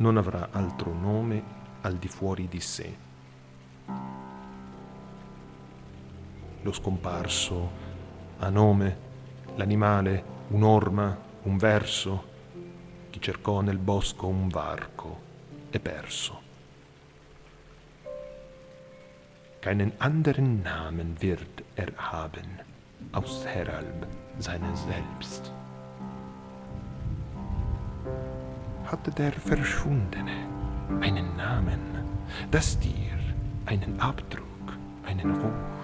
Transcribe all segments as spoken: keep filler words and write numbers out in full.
non avrà altro nome al di fuori di sé. Lo scomparso ha nome, l'animale, un'orma, un verso. Chi cercò nel bosco un varco è perso. Keinen anderen Namen wird er haben, außerhalb seiner selbst. Hatte der Verschwundene einen Namen, das Tier einen Abdruck, einen Ruch.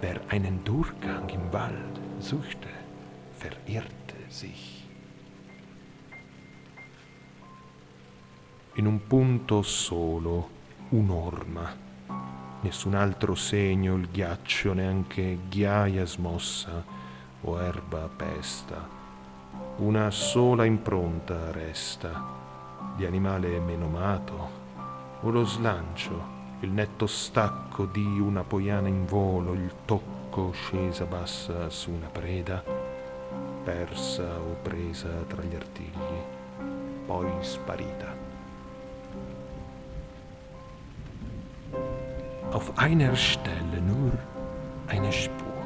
Wer einen Durchgang im Wald suchte, verirrte sich. In un punto solo, un'orma. Nessun altro segno, il ghiaccio, neanche ghiaia smossa o erba pesta. Una sola impronta resta, di animale menomato, o lo slancio, il netto stacco di una poiana in volo, il tocco scesa bassa su una preda, persa o presa tra gli artigli, poi sparita. Auf einer Stelle nur eine Spur,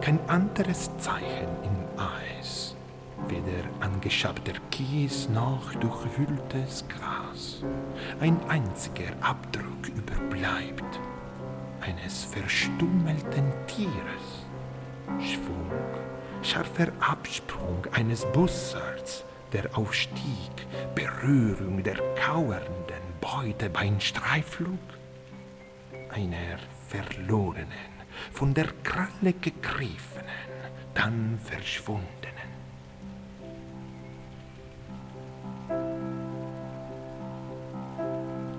kein anderes Zeichen im Eis, weder angeschabbter Kies noch durchwühltes Gras. Ein einziger Abdruck überbleibt, eines verstummelten Tieres. Schwung, scharfer Absprung eines Bussards, der aufstieg, Berührung der kauernden Beute beim Streiflug einer verlorenen, von der Kralle gegriffenen, dann verschwundenen.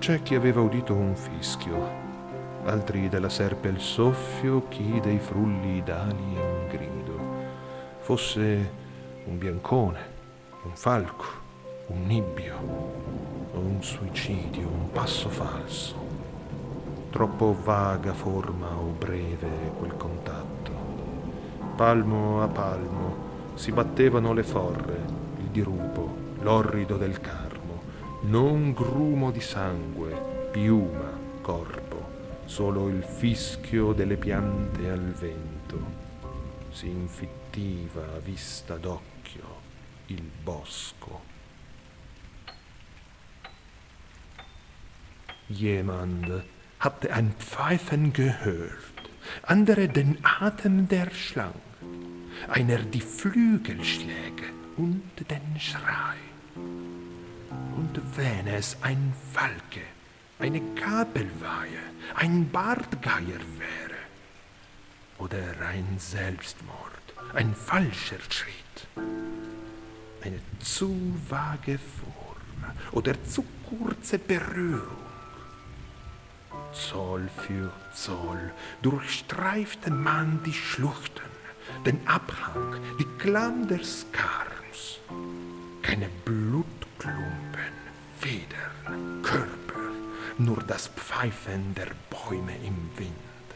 C'è chi aveva udito un fischio, altri della serpe il soffio, chi dei frulli d'ali un grido. Fosse un biancone, un falco, un nibbio, o un suicidio, un passo falso. Troppo vaga forma o breve quel contatto. Palmo a palmo si battevano le forre, il dirupo, l'orrido del carmo. Non grumo di sangue, piuma, corpo, solo il fischio delle piante al vento. Si infittiva a vista d'occhio il bosco. Jemand hatte ein Pfeifen gehört, andere den Atem der Schlange, einer die Flügelschläge und den Schrei. Und wenn es ein Falke, eine Kabelweihe, ein Bartgeier wäre, oder ein Selbstmord, ein falscher Schritt, eine zu vage Form oder zu kurze Berührung, Zoll für Zoll durchstreifte man die Schluchten, den Abhang, die Klamm des Karms. Keine Blutklumpen, Federn, Körper, nur das Pfeifen der Bäume im Wind.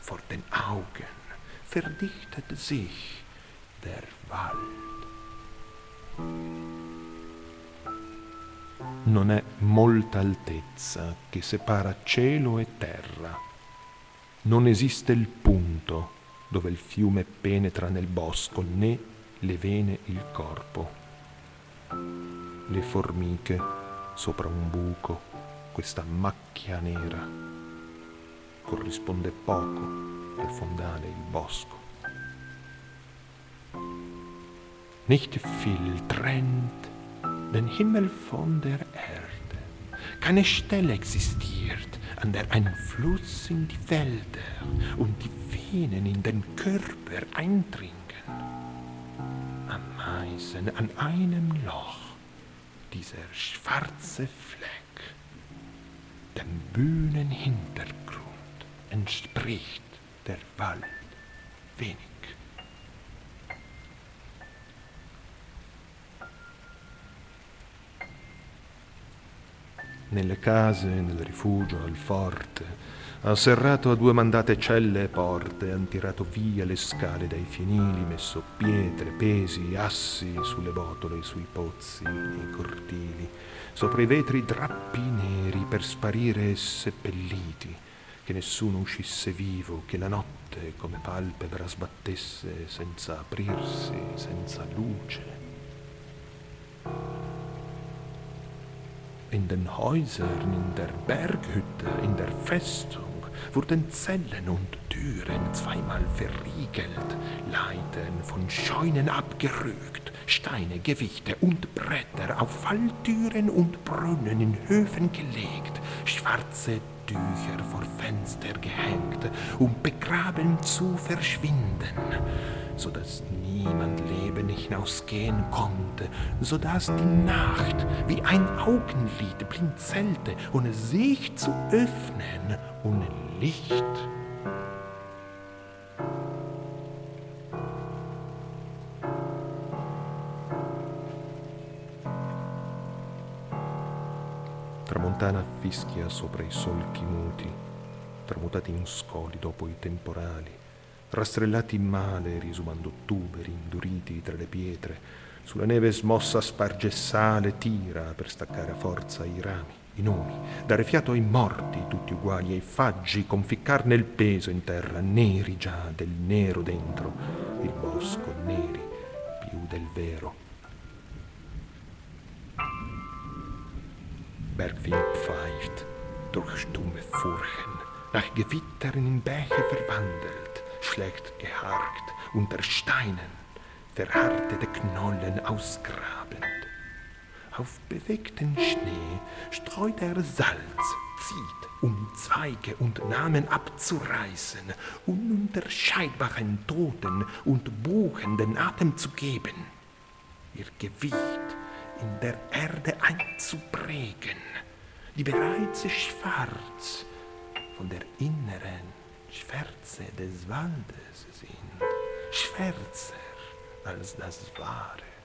Vor den Augen verdichtet sich der Wald. Non è molta altezza che separa cielo e terra. Non esiste il punto dove il fiume penetra nel bosco, né le vene il corpo. Le formiche sopra un buco, questa macchia nera. Corrisponde poco al fondale il bosco. Nicht viel trennt den Himmel von der Erde. Keine Stelle existiert, an der ein Fluss in die Wälder und die Venen in den Körper eindringen. Ameisen an einem Loch, dieser schwarze Fleck, dem Bühnenhintergrund entspricht der Wald wenig. Nelle case, nel rifugio, al forte, Ha serrato a due mandate celle e porte, han tirato via le scale dai fienili, messo pietre, pesi, assi sulle botole, sui pozzi, nei cortili, sopra i vetri drappi neri per sparire seppelliti, che nessuno uscisse vivo, che la notte come palpebra sbattesse senza aprirsi, senza luce. In den Häusern, in der Berghütte, in der Festung wurden Zellen und Türen zweimal verriegelt, Leiden von Scheunen abgerügt, Steine, Gewichte und Bretter auf Falltüren und Brunnen in Höfen gelegt, schwarze Tücher vor Fenster gehängt, um begraben zu verschwinden, so dass niemand Leben hinausgehen konnte, so dass die Nacht wie ein Augenlid blind zellte, ohne sich zu öffnen, ohne Licht. Tramontana fischia sopra i solchi muti, tramutati in scoli dopo i temporali, rastrellati male, risumando tuberi induriti tra le pietre, sulla neve smossa sparge sale, tira per staccare a forza i rami, i nomi, dare fiato ai morti tutti uguali, ai faggi, conficcarne il peso in terra, neri già del nero dentro, il bosco neri più del vero. Bergwind pfeift, durch stumme Furchen, nach Gewittern in Bäche verwandelt, schlecht geharkt, unter Steinen, verhärtete Knollen ausgrabend. Auf bewegten Schnee streut er Salz, zieht, um Zweige und Namen abzureißen, ununterscheidbaren Toten und Buchen den Atem zu geben. Ihr Gewicht in der Erde einzuprägen, die bereits schwarz von der inneren Schwärze des Waldes sind, schwärzer als das Wahre.